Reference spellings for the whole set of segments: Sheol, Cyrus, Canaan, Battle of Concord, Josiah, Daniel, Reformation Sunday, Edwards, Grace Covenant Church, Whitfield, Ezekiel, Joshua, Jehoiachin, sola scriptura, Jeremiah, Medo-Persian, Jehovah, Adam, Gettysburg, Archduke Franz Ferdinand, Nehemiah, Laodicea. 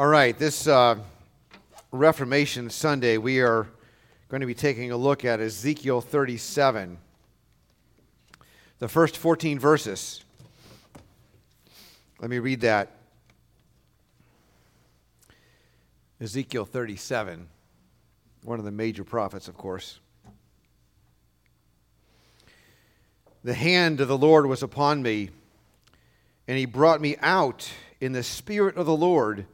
All right, this Reformation Sunday, we are going to be taking a look at Ezekiel 37, the first 14 verses. Let me read that. Ezekiel 37, one of the major prophets, of course. The hand of the Lord was upon me, and he brought me out in the Spirit of the Lord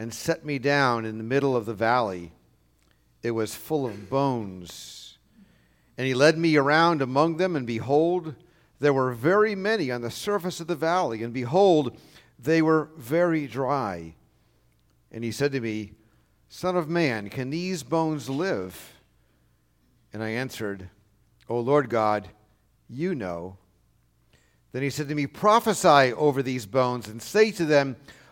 and set me down in the middle of the valley. It was full of bones. And he led me around among them, and behold, there were very many on the surface of the valley, and behold, they were very dry. And he said to me, Son of man, can these bones live? And I answered, O Lord God, you know. Then he said to me, Prophesy over these bones and say to them,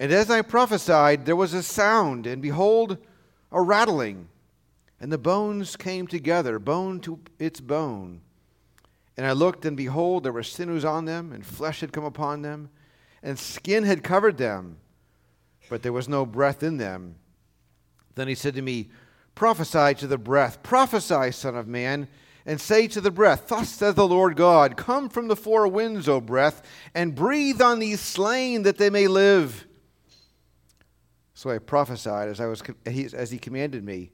And as I prophesied, there was a sound, and behold, a rattling. And the bones came together, bone to its bone. And I looked, and behold, there were sinews on them, and flesh had come upon them, and skin had covered them, but there was no breath in them. Then he said to me, Prophesy to the breath, prophesy, son of man, and say to the breath, Thus says the Lord God, Come from the four winds, O breath, and breathe on these slain that they may live. So I prophesied as he commanded me,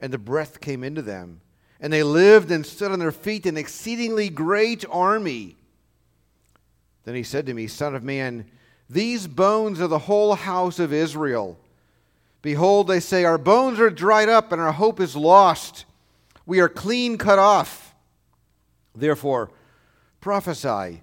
and the breath came into them, and they lived and stood on their feet, an exceedingly great army. Then he said to me, Son of man, these bones are the whole house of Israel. Behold, they say, Our bones are dried up, and our hope is lost. We are clean cut off. Therefore, prophesy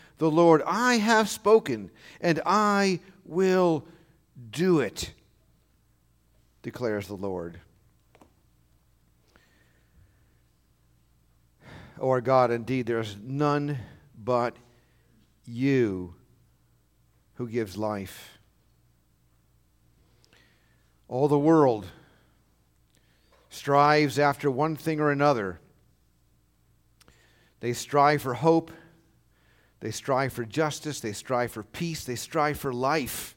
the Lord. I have spoken, and I will do it, declares the Lord. O our God, indeed, there is none but you who gives life. All the world strives after one thing or another. They strive for hope. They strive for justice. They strive for peace. They strive for life.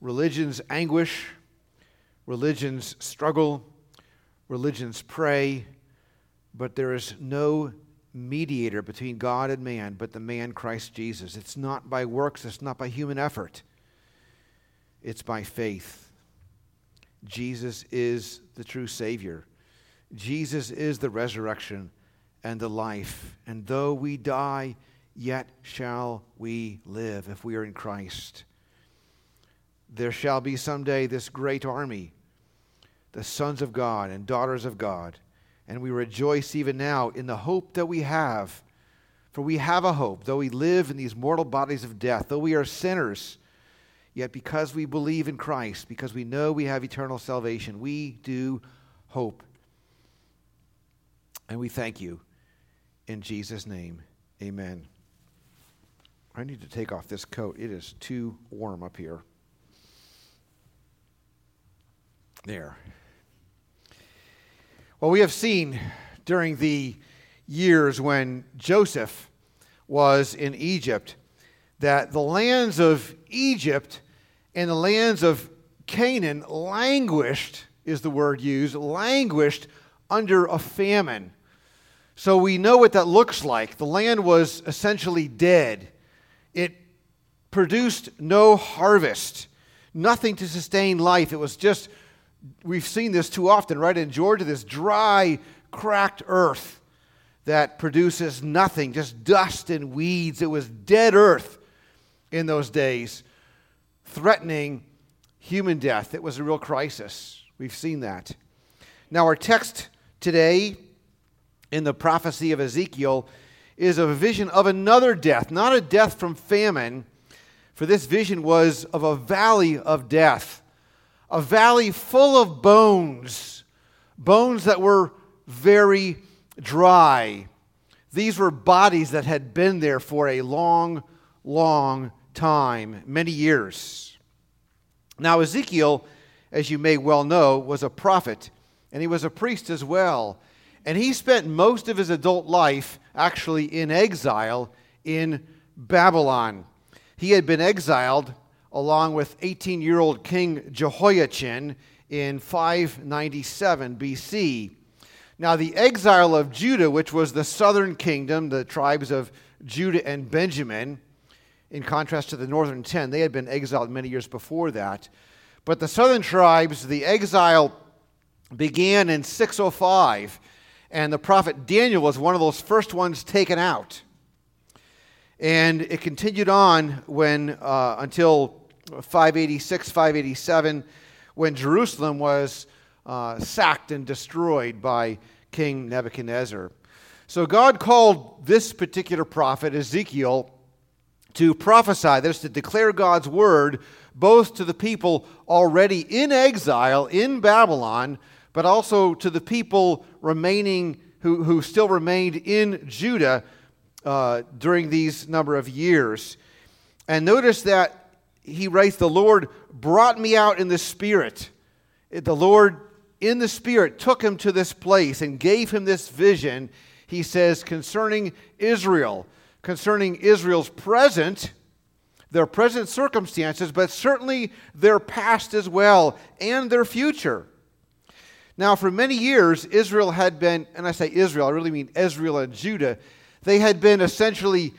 Religions anguish. Religions struggle. Religions pray. But there is no mediator between God and man but the man Christ Jesus. It's not by works. It's not by human effort. It's by faith. Jesus is the true Savior. Jesus is the resurrection and the life. And though we die, yet shall we live if we are in Christ. There shall be someday this great army, the sons of God and daughters of God. And we rejoice even now in the hope that we have. For we have a hope, though we live in these mortal bodies of death, though we are sinners, yet because we believe in Christ, because we know we have eternal salvation, we do hope. And we thank you in Jesus' name. Amen. I need to take off this coat. It is too warm up here. There. Well, we have seen during the years when Joseph was in Egypt that the lands of Egypt and the lands of Canaan languished, is the word used, languished under a famine. So we know what that looks like. The land was essentially dead. It produced no harvest, nothing to sustain life. It was just We've seen this too often, right? In Georgia, this dry, cracked earth that produces nothing, just dust and weeds. It was dead earth in those days, threatening human death. It was a real crisis. We've seen that. Now, our text today in the prophecy of Ezekiel is a vision of another death, not a death from famine, for this vision was of a valley of death, a valley full of bones, bones that were very dry. These were bodies that had been there for a long, long time, many years. Now, Ezekiel, as you may well know, was a prophet, and he was a priest as well. And he spent most of his adult life actually in exile in Babylon. He had been exiled along with 18-year-old King Jehoiachin in 597 BC. Now, the exile of Judah, which was the southern kingdom, the tribes of Judah and Benjamin, in contrast to the northern 10, they had been exiled many years before that. But the southern tribes, the exile began in 605, and the prophet Daniel was one of those first ones taken out. And it continued on when until 586, 587, when Jerusalem was sacked and destroyed by King Nebuchadnezzar. So God called this particular prophet, Ezekiel, to prophesy, that is to declare God's word both to the people already in exile in Babylon, but also to the people remaining who still remained in Judah during these number of years. And notice that he writes, "The Lord brought me out in the Spirit." The Lord in the Spirit took him to this place and gave him this vision, he says, concerning Israel. Concerning Israel's present, their present circumstances, but certainly their past as well, and their future. Now, for many years, Israel had been, and I say Israel, I really mean Israel and Judah, they had been essentially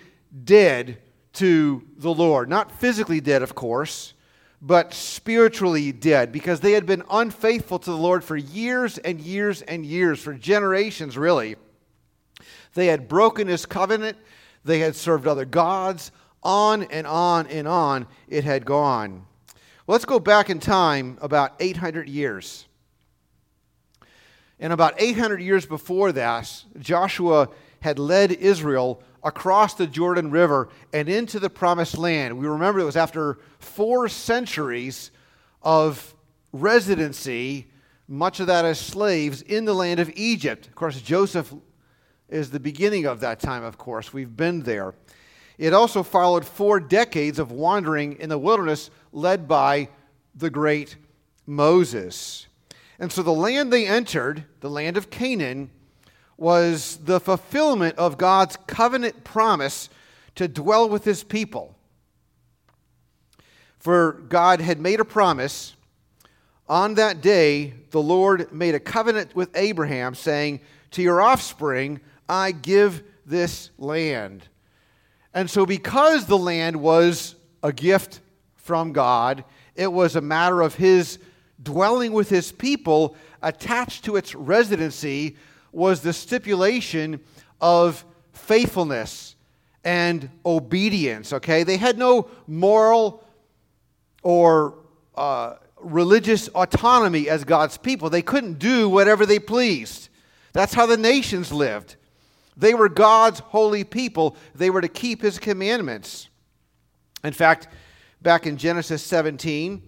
dead to the Lord. Not physically dead, of course, but spiritually dead, because they had been unfaithful to the Lord for years and years and years, for generations, really. They had broken his covenant. They had served other gods. On and on and on it had gone. Well, let's go back in time about 800 years. And about 800 years before that, Joshua had led Israel across the Jordan River and into the Promised Land. We remember it was after 4 centuries of residency, much of that as slaves, in the land of Egypt. Of course, Joseph is the beginning of that time, of course. We've been there. It also followed 4 decades of wandering in the wilderness led by the great Moses. And so the land they entered, the land of Canaan, was the fulfillment of God's covenant promise to dwell with his people. For God had made a promise. On that day, the Lord made a covenant with Abraham, saying, "To your offspring I give this land." And so because the land was a gift from God, it was a matter of his dwelling with his people. Attached to its residency was the stipulation of faithfulness and obedience, okay? They had no moral or religious autonomy as God's people. They couldn't do whatever they pleased. That's how the nations lived. They were God's holy people. They were to keep his commandments. In fact, back in Genesis 17,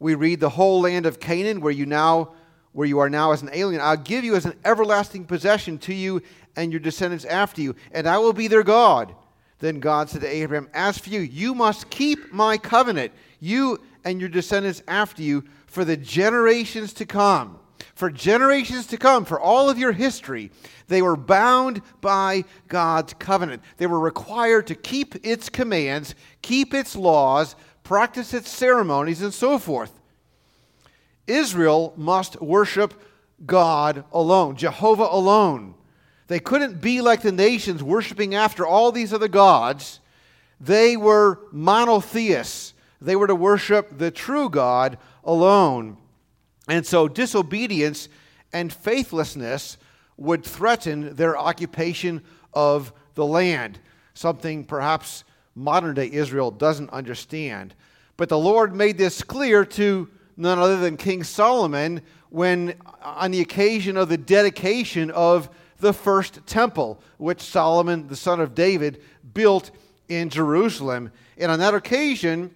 we read, "The whole land of Canaan, where you are now as an alien, I'll give you as an everlasting possession to you and your descendants after you, and I will be their God." Then God said to Abraham, "As for you, you must keep my covenant, you and your descendants after you, for the generations to come." For generations to come, for all of your history, they were bound by God's covenant. They were required to keep its commands, keep its laws, practice its ceremonies, and so forth. Israel must worship God alone, Jehovah alone. They couldn't be like the nations, worshiping after all these other gods. They were monotheists. They were to worship the true God alone. And so disobedience and faithlessness would threaten their occupation of the land, something perhaps modern-day Israel doesn't understand. But the Lord made this clear to none other than King Solomon when, on the occasion of the dedication of the first temple, which Solomon, the son of David, built in Jerusalem. And on that occasion,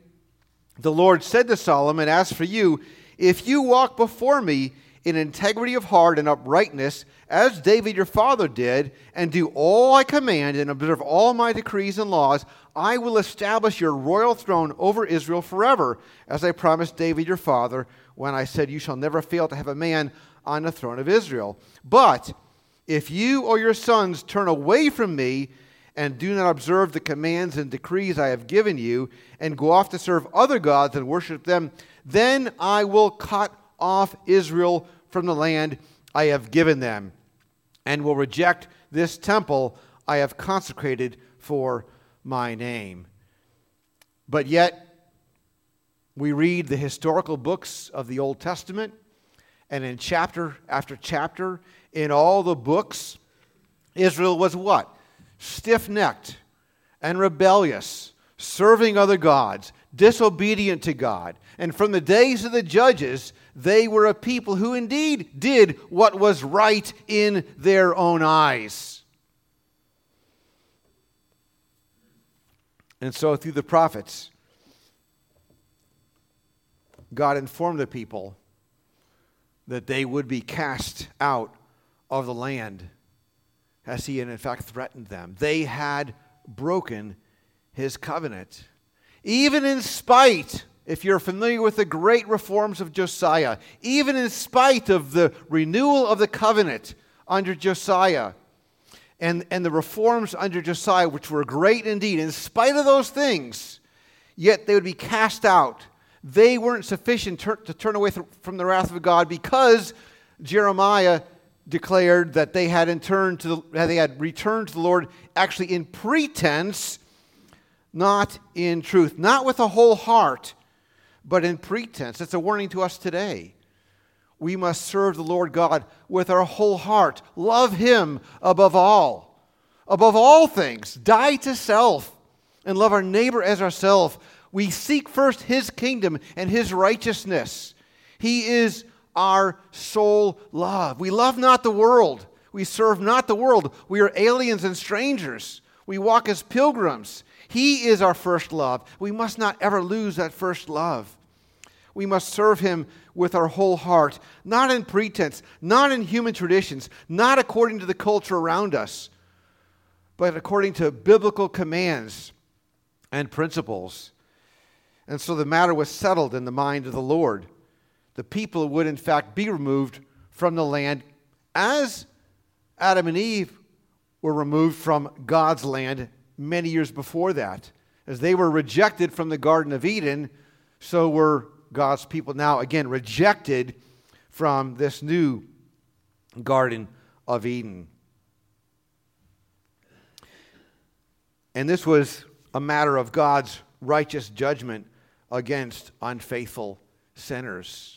the Lord said to Solomon, "As for you, if you walk before me in integrity of heart and uprightness, as David your father did, and do all I command and observe all my decrees and laws, I will establish your royal throne over Israel forever, as I promised David your father when I said, 'You shall never fail to have a man on the throne of Israel.' But if you or your sons turn away from me and do not observe the commands and decrees I have given you, and go off to serve other gods and worship them, then I will cut off Israel from the land I have given them, and will reject this temple I have consecrated for my name." But yet, we read the historical books of the Old Testament, and in chapter after chapter, in all the books, Israel was what? Stiff-necked and rebellious, serving other gods, disobedient to God. And from the days of the judges, they were a people who indeed did what was right in their own eyes. And so through the prophets, God informed the people that they would be cast out of the land, as he had in fact threatened them. They had broken his covenant. Even in spite, if you're familiar with the great reforms of Josiah, even in spite of the renewal of the covenant under Josiah and the reforms under Josiah, which were great indeed, in spite of those things, yet they would be cast out. They weren't sufficient to turn away from the wrath of God, because Jeremiah declared that they had returned to the Lord actually in pretense, not in truth, not with a whole heart, but in pretense. It's a warning to us today. We must serve the Lord God with our whole heart, love him above all things, die to self, and love our neighbor as ourselves. We seek first his kingdom and his righteousness. He is our soul love. We love not the world. We serve not the world. We are aliens and strangers. We walk as pilgrims. He is our first love. We must not ever lose that first love. We must serve him with our whole heart, not in pretense, not in human traditions, not according to the culture around us, but according to biblical commands and principles. And so the matter was settled in the mind of the Lord. The people would, in fact, be removed from the land as Adam and Eve were removed from God's land many years before that. As they were rejected from the Garden of Eden, so were God's people now, again, rejected from this new Garden of Eden. And this was a matter of God's righteous judgment against unfaithful sinners.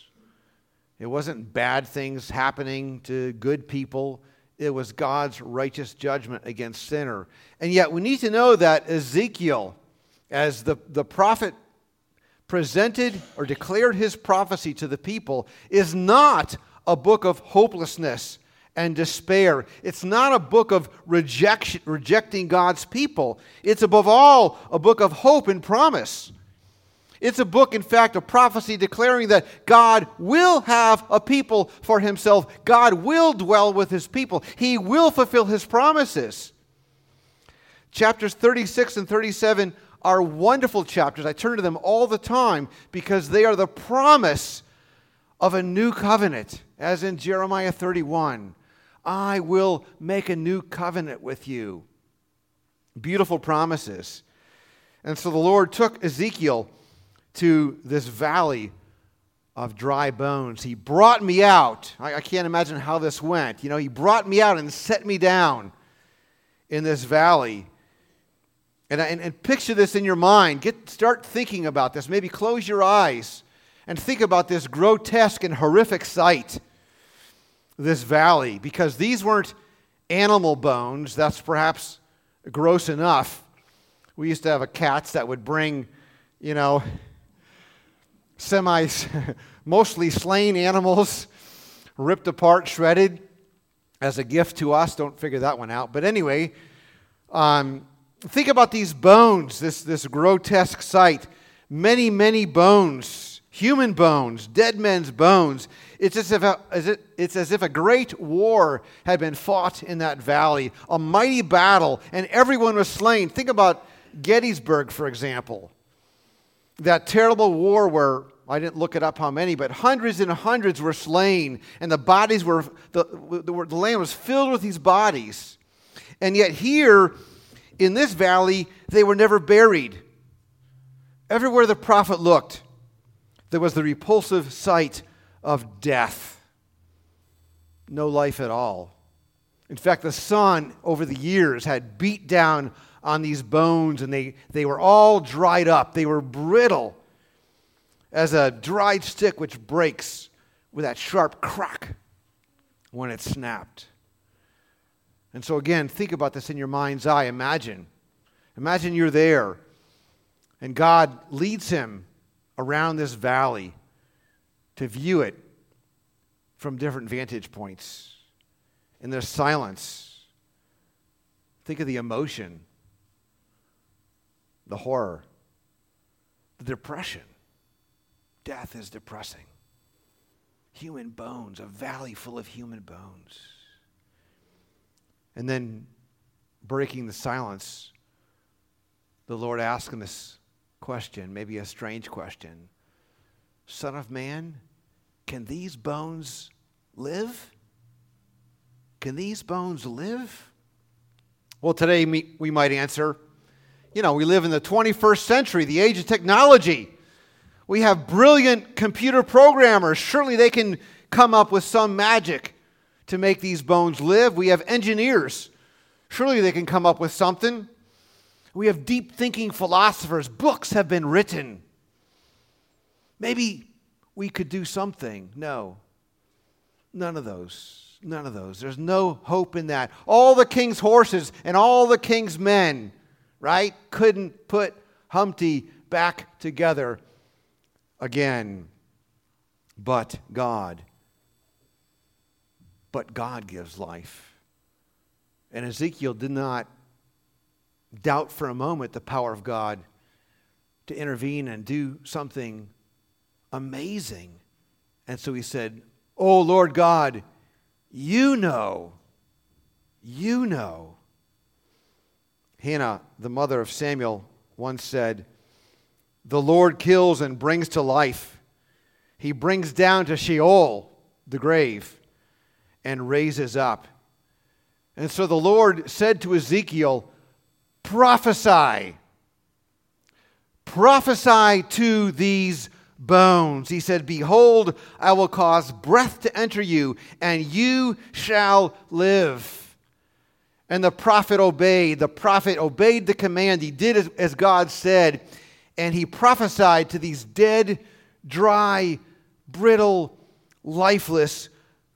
It wasn't bad things happening to good people. It was God's righteous judgment against sinner. And yet we need to know that Ezekiel, as the prophet presented or declared his prophecy to the people, is not a book of hopelessness and despair. It's not a book of rejecting God's people. It's above all a book of hope and promise. It's a book, in fact, a prophecy declaring that God will have a people for himself. God will dwell with his people. He will fulfill his promises. Chapters 36 and 37 are wonderful chapters. I turn to them all the time because they are the promise of a new covenant, as in Jeremiah 31. "I will make a new covenant with you." Beautiful promises. And so the Lord took Ezekiel to this valley of dry bones. He brought me out. I can't imagine how this went. He brought me out and set me down in this valley. And picture this in your mind. Start thinking about this. Maybe close your eyes and think about this grotesque and horrific sight, this valley, because these weren't animal bones. That's perhaps gross enough. We used to have cats that would bring, you know, mostly slain animals, ripped apart, shredded, as a gift to us. Don't figure that one out. But anyway, think about these bones, this grotesque sight. Many, many bones, human bones, dead men's bones. It's as if a great war had been fought in that valley, a mighty battle, and everyone was slain. Think about Gettysburg, for example. That terrible war where, I didn't look it up how many, but hundreds and hundreds were slain, and the land was filled with these bodies. And yet here, in this valley, they were never buried. Everywhere the prophet looked, there was the repulsive sight of death. No life at all. In fact, the sun over the years had beat down on these bones, and they were all dried up. They were brittle as a dried stick which breaks with that sharp crack when it's snapped. And so again, think about this in your mind's eye. Imagine you're there, and God leads him around this valley to view it from different vantage points. And there's silence. Think of the emotion, the horror, the depression. Death is depressing. Human bones, a valley full of human bones. And then, breaking the silence, the Lord asks him this question, maybe a strange question. Son of man, can these bones live? Can these bones live? Well, today we might answer, you know, we live in the 21st century, the age of technology. We have brilliant computer programmers. Surely they can come up with some magic to make these bones live. We have engineers. Surely they can come up with something. We have deep thinking philosophers. Books have been written. Maybe we could do something. No. None of those. None of those. There's no hope in that. All the king's horses and all the king's men, right, couldn't put Humpty back together again. But God gives life. And Ezekiel did not doubt for a moment the power of God to intervene and do something amazing. And so he said, "Oh Lord God, you know." Hannah, the mother of Samuel, once said, "The Lord kills and brings to life. He brings down to Sheol, the grave, and raises up." And so the Lord said to Ezekiel, "Prophesy. Prophesy to these bones." He said, "Behold, I will cause breath to enter you, and you shall live." And the prophet obeyed. The prophet obeyed the command. He did as God said, and he prophesied to these dead, dry, brittle, lifeless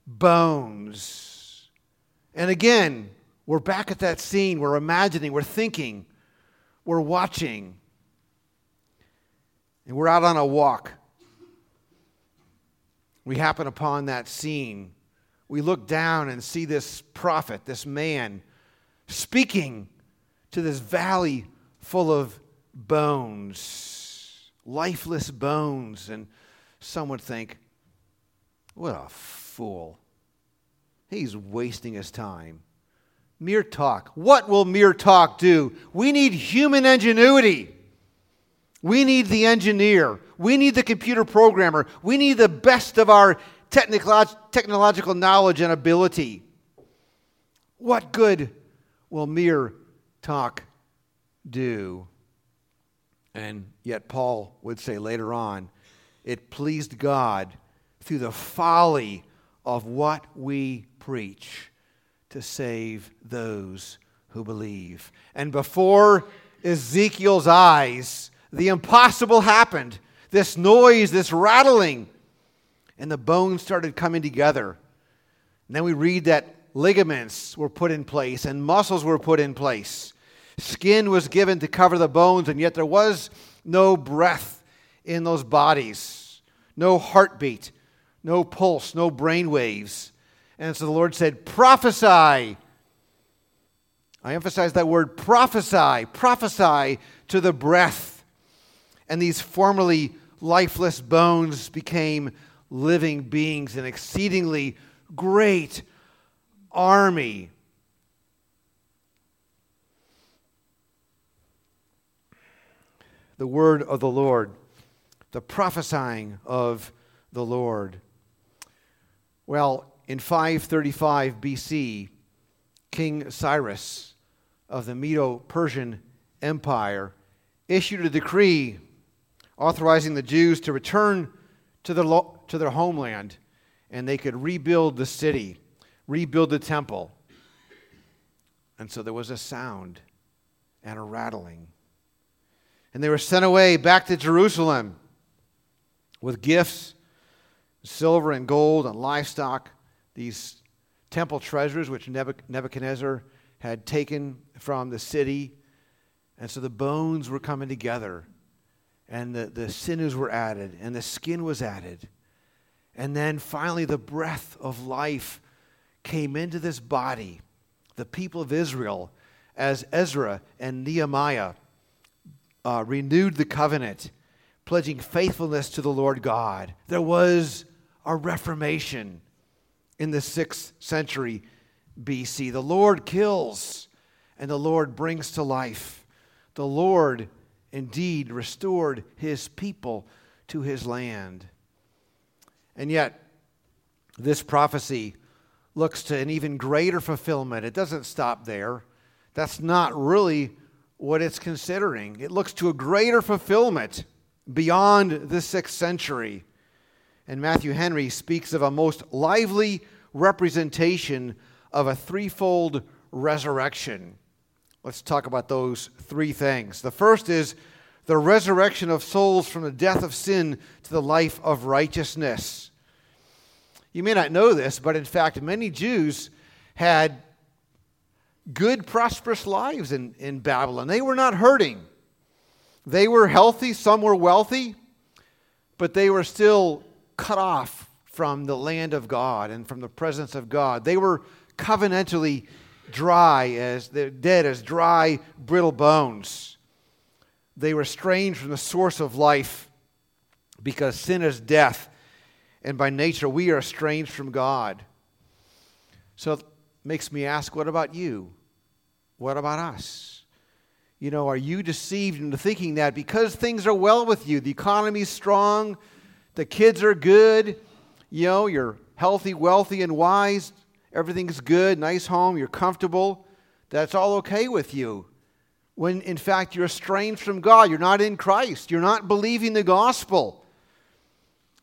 bones. And again, we're back at that scene. We're imagining, we're thinking, we're watching. And we're out on a walk. We happen upon that scene. We look down and see this prophet, this man, speaking to this valley full of bones, lifeless bones. And some would think, what a fool. He's wasting his time. Mere talk. What will mere talk do? We need human ingenuity. We need the engineer. We need the computer programmer. We need the best of our technological knowledge and ability. What good will mere talk do? And yet Paul would say later on, it pleased God through the folly of what we preach to save those who believe. And before Ezekiel's eyes, the impossible happened. this noise, this rattling, and the bones started coming together. And then we read that ligaments were put in place and muscles were put in place. Skin was given to cover the bones, and yet there was no breath in those bodies, no heartbeat, no pulse, no brain waves. And so the Lord said, prophesy. I emphasize that word, prophesy. Prophesy to the breath. And these formerly lifeless bones became living beings, an exceedingly great army. The word of the Lord, the prophesying of the Lord. Well, in 535 BC, King Cyrus of the Medo-Persian Empire issued a decree authorizing the Jews to return to their homeland, and they could rebuild the city, rebuild the temple. And so there was a sound and a rattling. And they were sent away back to Jerusalem with gifts, silver and gold and livestock, these temple treasures which Nebuchadnezzar had taken from the city. And so the bones were coming together, and the sinews were added, and the skin was added. And then finally the breath of life came into this body, the people of Israel, as Ezra and Nehemiah renewed the covenant, pledging faithfulness to the Lord God. There was a reformation in the 6th century BC. The Lord kills and the Lord brings to life. The Lord indeed restored his people to his land. And yet, this prophecy looks to an even greater fulfillment. It doesn't stop there. That's not really what it's considering. It looks to a greater fulfillment beyond the 6th century. And Matthew Henry speaks of a most lively representation of a threefold resurrection. Let's talk about those three things. The first is the resurrection of souls from the death of sin to the life of righteousness. You may not know this, but in fact, many Jews had good, prosperous lives in Babylon. They were not hurting. They were healthy, some were wealthy, but they were still cut off from the land of God and from the presence of God. They were covenantally dead as dry, brittle bones. They were estranged from the source of life because sin is death, and by nature we are estranged from God. So it makes me ask, what about you? What about us? You know, are you deceived into thinking that because things are well with you, the economy's strong, the kids are good, you know, you're healthy, wealthy, and wise, everything's good, nice home, you're comfortable, that's all okay with you, when in fact you're estranged from God, you're not in Christ, you're not believing the gospel?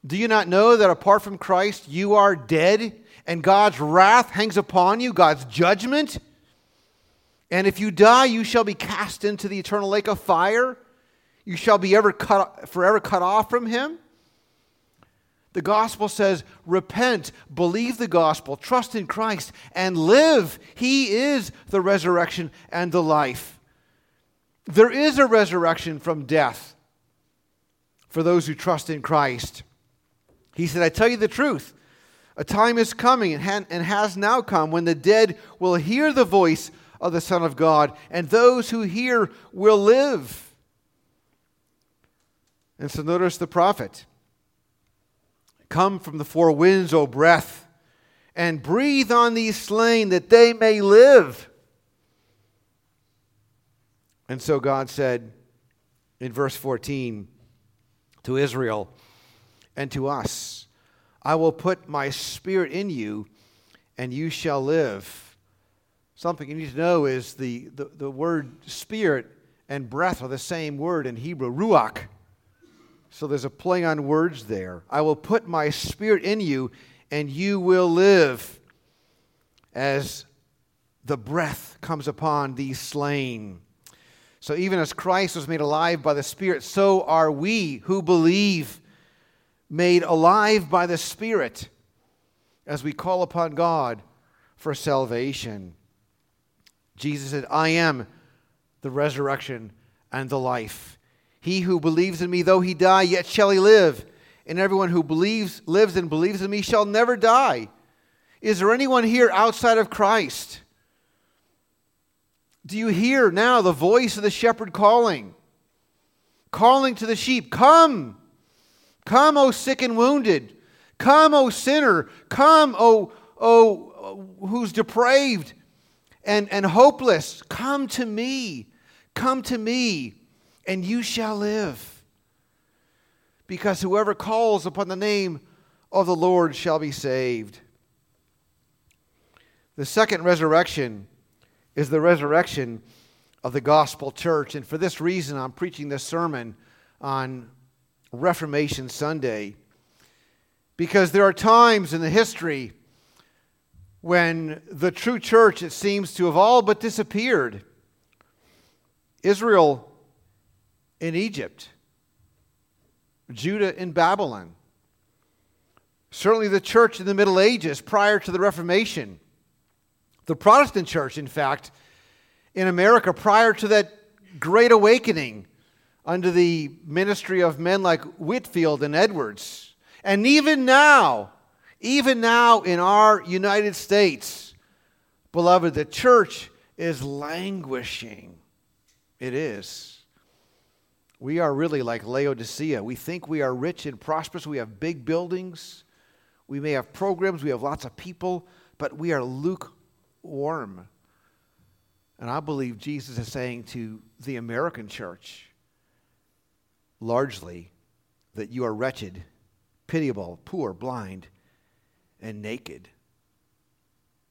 Do you not know that apart from Christ you are dead, and God's wrath hangs upon you, God's judgment? And if you die, you shall be cast into the eternal lake of fire. You shall be forever cut off from him. The gospel says, repent, believe the gospel, trust in Christ, and live. He is the resurrection and the life. There is a resurrection from death for those who trust in Christ. He said, I tell you the truth, a time is coming and has now come when the dead will hear the voice of the Son of God, and those who hear will live. And so notice the prophet. Come from the four winds, O breath, and breathe on these slain that they may live. And so God said in verse 14 to Israel and to us, I will put my spirit in you, and you shall live. Something you need to know is the word spirit and breath are the same word in Hebrew, ruach. So there's a play on words there. I will put my spirit in you, and you will live, as the breath comes upon these slain. So even as Christ was made alive by the Spirit, so are we who believe made alive by the Spirit as we call upon God for salvation. Jesus said, I am the resurrection and the life. He who believes in me, though he die, yet shall he live. And everyone who believes, lives and believes in me shall never die. Is there anyone here outside of Christ? Do you hear now the voice of the shepherd calling? Calling to the sheep, come! Come, O sick and wounded! Come, O sinner! Come, O who's depraved and hopeless! Come to me! Come to me, and you shall live. Because whoever calls upon the name of the Lord shall be saved. The second resurrection is the resurrection of the gospel church. And for this reason, I'm preaching this sermon on Reformation Sunday. Because there are times in the history when the true church, it seems to have all but disappeared. Israel in Egypt, Judah in Babylon. Certainly the church in the Middle Ages prior to the Reformation. The Protestant church, in fact, in America prior to that great awakening under the ministry of men like Whitfield and Edwards. And even now in our United States, beloved, the church is languishing. It is. We are really like Laodicea. We think we are rich and prosperous. We have big buildings. We may have programs. We have lots of people. But we are lukewarm. And I believe Jesus is saying to the American church, largely, that you are wretched, pitiable, poor, blind, and naked.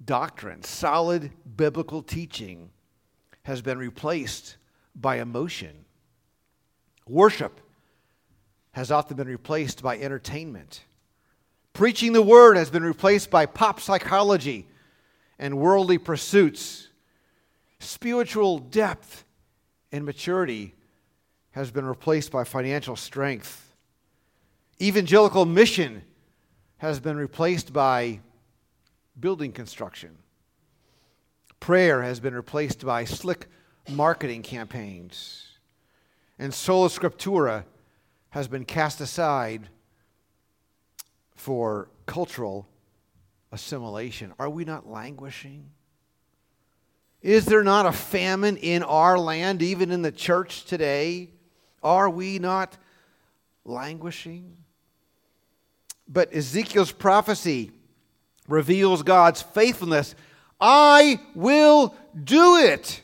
Doctrine, solid biblical teaching, has been replaced by emotion. Worship has often been replaced by entertainment. Preaching the word has been replaced by pop psychology and worldly pursuits. Spiritual depth and maturity has been replaced by financial strength. Evangelical mission has been replaced by building construction. Prayer has been replaced by slick marketing campaigns. And sola scriptura has been cast aside for cultural assimilation. Are we not languishing? Is there not a famine in our land, even in the church today? Are we not languishing? But Ezekiel's prophecy reveals God's faithfulness. I will do it,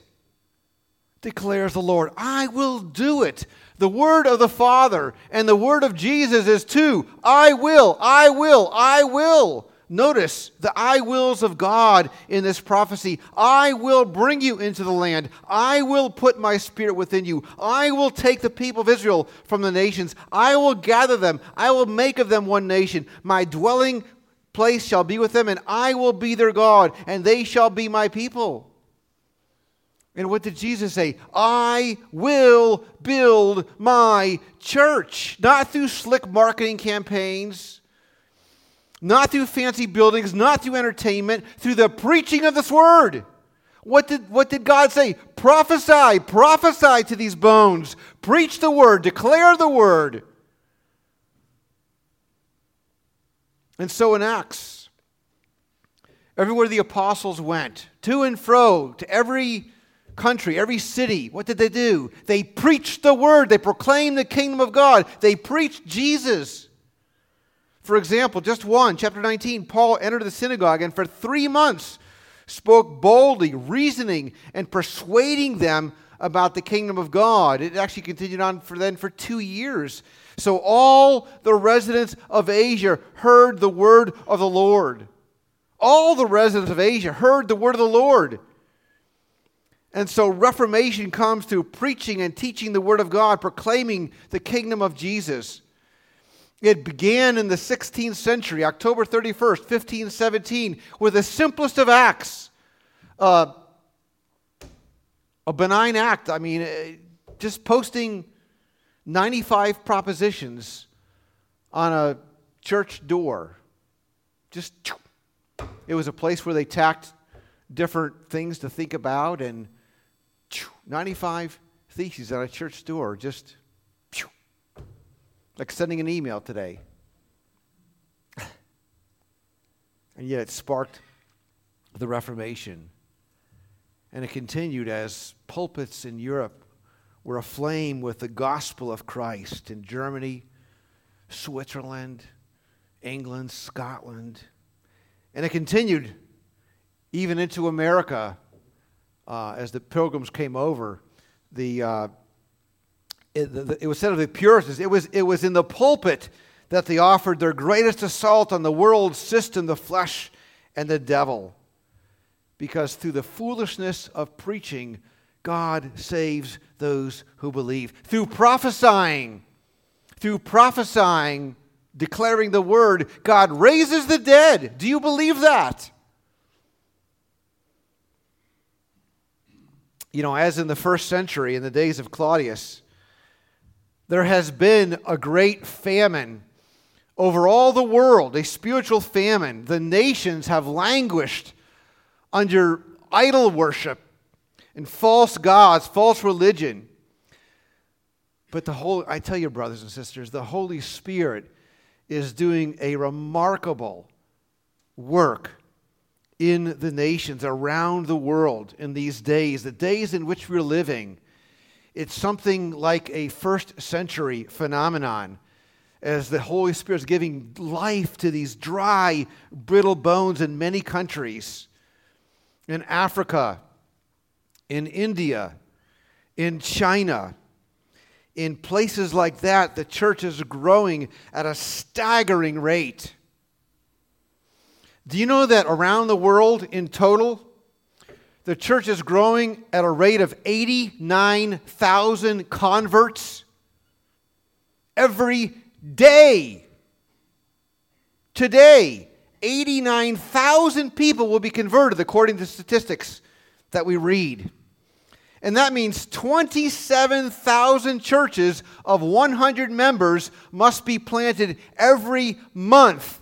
declares the Lord. I will do it. The word of the Father and the word of Jesus is too. I will, I will, I will. Notice the I wills of God in this prophecy. I will bring you into the land. I will put my spirit within you. I will take the people of Israel from the nations. I will gather them. I will make of them one nation. My dwelling place shall be with them, and I will be their God, and they shall be my people. And what did Jesus say? I will build my church. Not through slick marketing campaigns, not through fancy buildings, not through entertainment, through the preaching of this word. What did God say? Prophesy, prophesy to these bones. Preach the word, declare the word. And so in Acts, everywhere the apostles went, to and fro, to every country, every city, what did they do? They preached the word. They proclaimed the kingdom of God. They preached Jesus. For example, just one, chapter 19, Paul entered the synagogue and for 3 months spoke boldly, reasoning and persuading them about the kingdom of God. It actually continued on for 2 years. So all the residents of Asia heard the word of the Lord. All the residents of Asia heard the word of the Lord. And so Reformation comes through preaching and teaching the word of God, proclaiming the kingdom of Jesus. It began in the 16th century, October 31st, 1517, with the simplest of acts. a benign act. I mean, just posting 95 propositions on a church door. Just, it was a place where they tacked different things to think about, and 95 theses on a church door, just like sending an email today. And yet it sparked the Reformation. And it continued as pulpits in Europe were aflame with the gospel of Christ in Germany, Switzerland, England, Scotland. And it continued even into America as the Pilgrims came over. It was said of the Puritans, it was in the pulpit that they offered their greatest assault on the world system, the flesh, and the devil. Because through the foolishness of preaching, God saves those who believe. Through prophesying, declaring the word, God raises the dead. Do you believe that? You know, as in the first century, in the days of Claudius, there has been a great famine over all the world, a spiritual famine. The nations have languished under idol worship and false gods, false religion. But I tell you, brothers and sisters, the Holy Spirit is doing a remarkable work in the nations around the world in these days, the days in which we're living. It's something like a first century phenomenon as the Holy Spirit is giving life to these dry, brittle bones in many countries, in Africa, in India, in China. In places like that, the church is growing at a staggering rate. Do you know that around the world in total, the church is growing at a rate of 89,000 converts every day. Today, 89,000 people will be converted according to statistics that we read. And that means 27,000 churches of 100 members must be planted every month.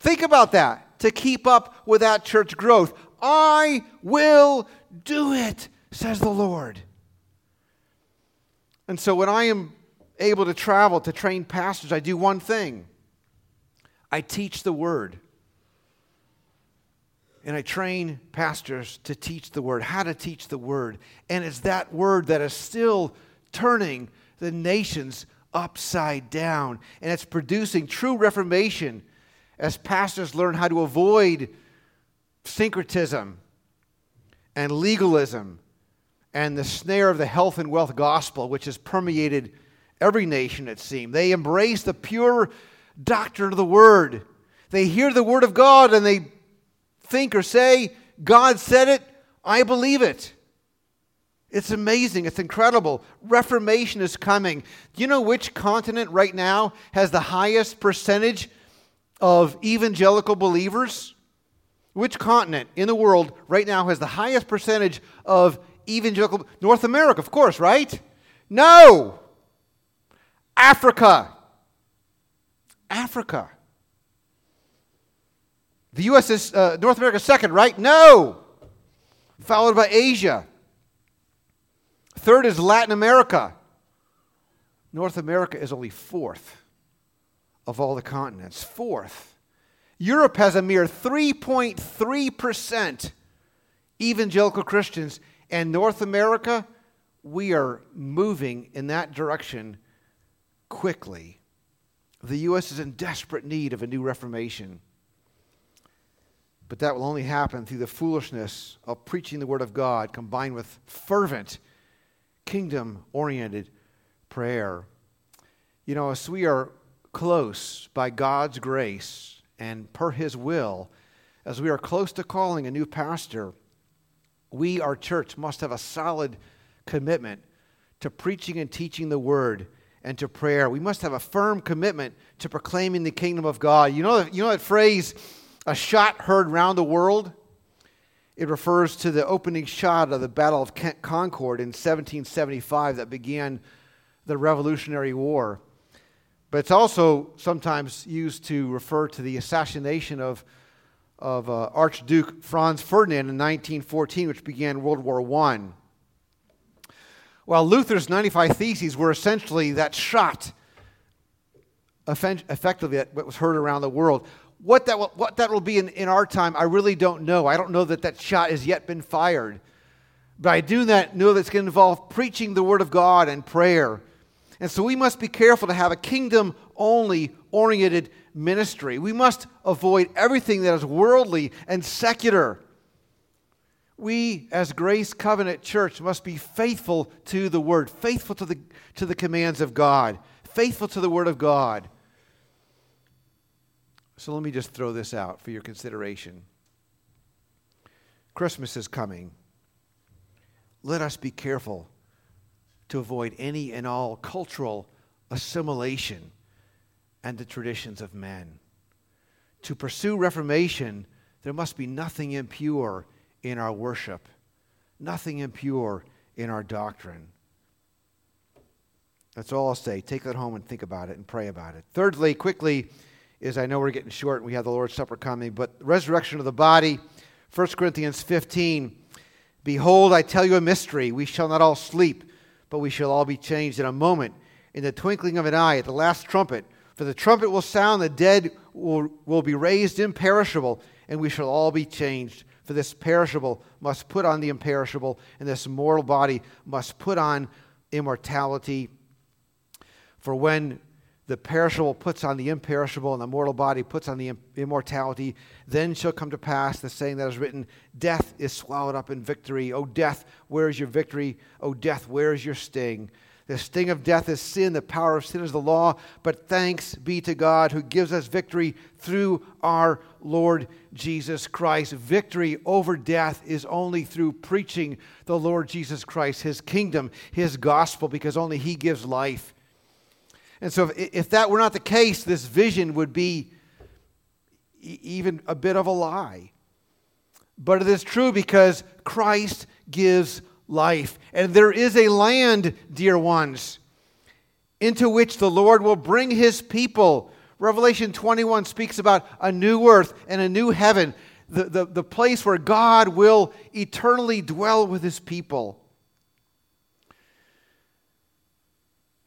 Think about that, to keep up with that church growth. I will do it, says the Lord. And so when I am able to travel to train pastors, I do one thing. I teach the Word. And I train pastors to teach the Word, how to teach the Word. And it's that Word that is still turning the nations upside down. And it's producing true reformation as pastors learn how to avoid syncretism and legalism and the snare of the health and wealth gospel, which has permeated every nation, it seems. They embrace the pure doctrine of the Word. They hear the Word of God and they think or say, God said it, I believe it. It's amazing. It's incredible. Reformation is coming. Do you know which continent right now has the highest percentage of evangelical believers? Which continent in the world right now has the highest percentage of evangelical? North America, of course, right? No! Africa. The U.S. is North America second, right? No! Followed by Asia. Third is Latin America. North America is only fourth of all the continents. Fourth. Europe has a mere 3.3% evangelical Christians, and North America, we are moving in that direction quickly. The U.S. is in desperate need of a new reformation, but that will only happen through the foolishness of preaching the Word of God combined with fervent, kingdom-oriented prayer. You know, as we are close by God's grace, and per His will, as we are close to calling a new pastor, we, our church, must have a solid commitment to preaching and teaching the Word and to prayer. We must have a firm commitment to proclaiming the kingdom of God. You know that phrase, a shot heard round the world? It refers to the opening shot of the Battle of Concord in 1775 that began the Revolutionary War. But it's also sometimes used to refer to the assassination of Archduke Franz Ferdinand in 1914, which began World War I. While Luther's 95 Theses were essentially that shot, effectively, what was heard around the world. What that will be in our time, I really don't know. I don't know that shot has yet been fired. But I do know that it's going to involve preaching the Word of God and prayer. And so we must be careful to have a kingdom-only oriented ministry. We must avoid everything that is worldly and secular. We, as Grace Covenant Church, must be faithful to the Word, faithful to the commands of God, faithful to the Word of God. So let me just throw this out for your consideration. Christmas is coming. Let us be careful to avoid any and all cultural assimilation and the traditions of men. To pursue reformation, there must be nothing impure in our worship, nothing impure in our doctrine. That's all I'll say. Take that home and think about it and pray about it. Thirdly, quickly, is I know we're getting short and we have the Lord's Supper coming, but resurrection of the body, 1 Corinthians 15, behold, I tell you a mystery. We shall not all sleep, but we shall all be changed in a moment, in the twinkling of an eye, at the last trumpet. For the trumpet will sound, the dead will be raised imperishable, and we shall all be changed. For this perishable must put on the imperishable, and this mortal body must put on immortality. For when the perishable puts on the imperishable, and the mortal body puts on the immortality. Then shall come to pass the saying that is written, death is swallowed up in victory. O death, where is your victory? O death, where is your sting? The sting of death is sin. The power of sin is the law. But thanks be to God who gives us victory through our Lord Jesus Christ. Victory over death is only through preaching the Lord Jesus Christ, his kingdom, his gospel, because only he gives life. And so if that were not the case, this vision would be even a bit of a lie. But it is true because Christ gives life. And there is a land, dear ones, into which the Lord will bring his people. Revelation 21 speaks about a new earth and a new heaven, the place where God will eternally dwell with his people.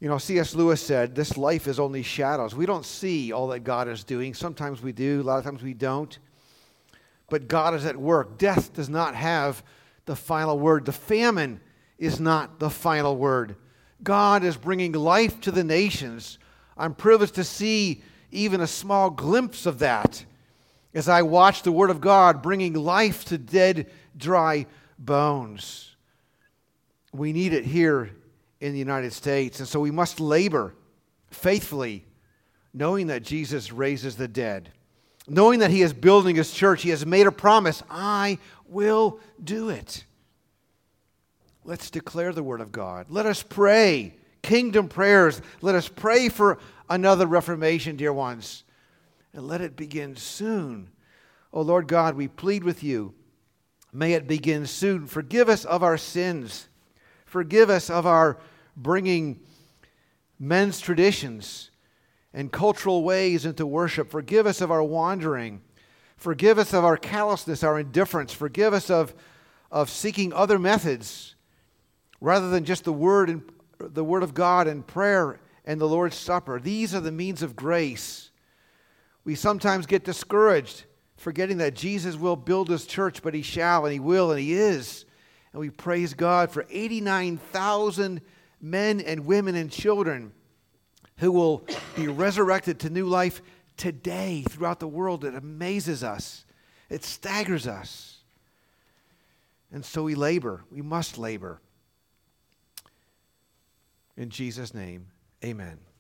You know, C.S. Lewis said, this life is only shadows. We don't see all that God is doing. Sometimes we do, a lot of times we don't. But God is at work. Death does not have the final word. The famine is not the final word. God is bringing life to the nations. I'm privileged to see even a small glimpse of that as I watch the Word of God bringing life to dead, dry bones. We need it here in the United States. And so we must labor faithfully, knowing that Jesus raises the dead, knowing that he is building his church. He has made a promise, I will do it. Let's declare the Word of God. Let us pray kingdom prayers. Let us pray for another reformation, dear ones, and let it begin soon. Oh, Lord God, we plead with you. May it begin soon. Forgive us of our sins. Forgive us of our bringing men's traditions and cultural ways into worship. Forgive us of our wandering. Forgive us of our callousness, our indifference. Forgive us of seeking other methods rather than just the Word of God and prayer and the Lord's Supper. These are the means of grace. We sometimes get discouraged, forgetting that Jesus will build his church, but he shall and he will and he is. And we praise God for 89,000 men and women and children who will be resurrected to new life today throughout the world. It amazes us. It staggers us. And so we labor. We must labor. In Jesus' name, amen.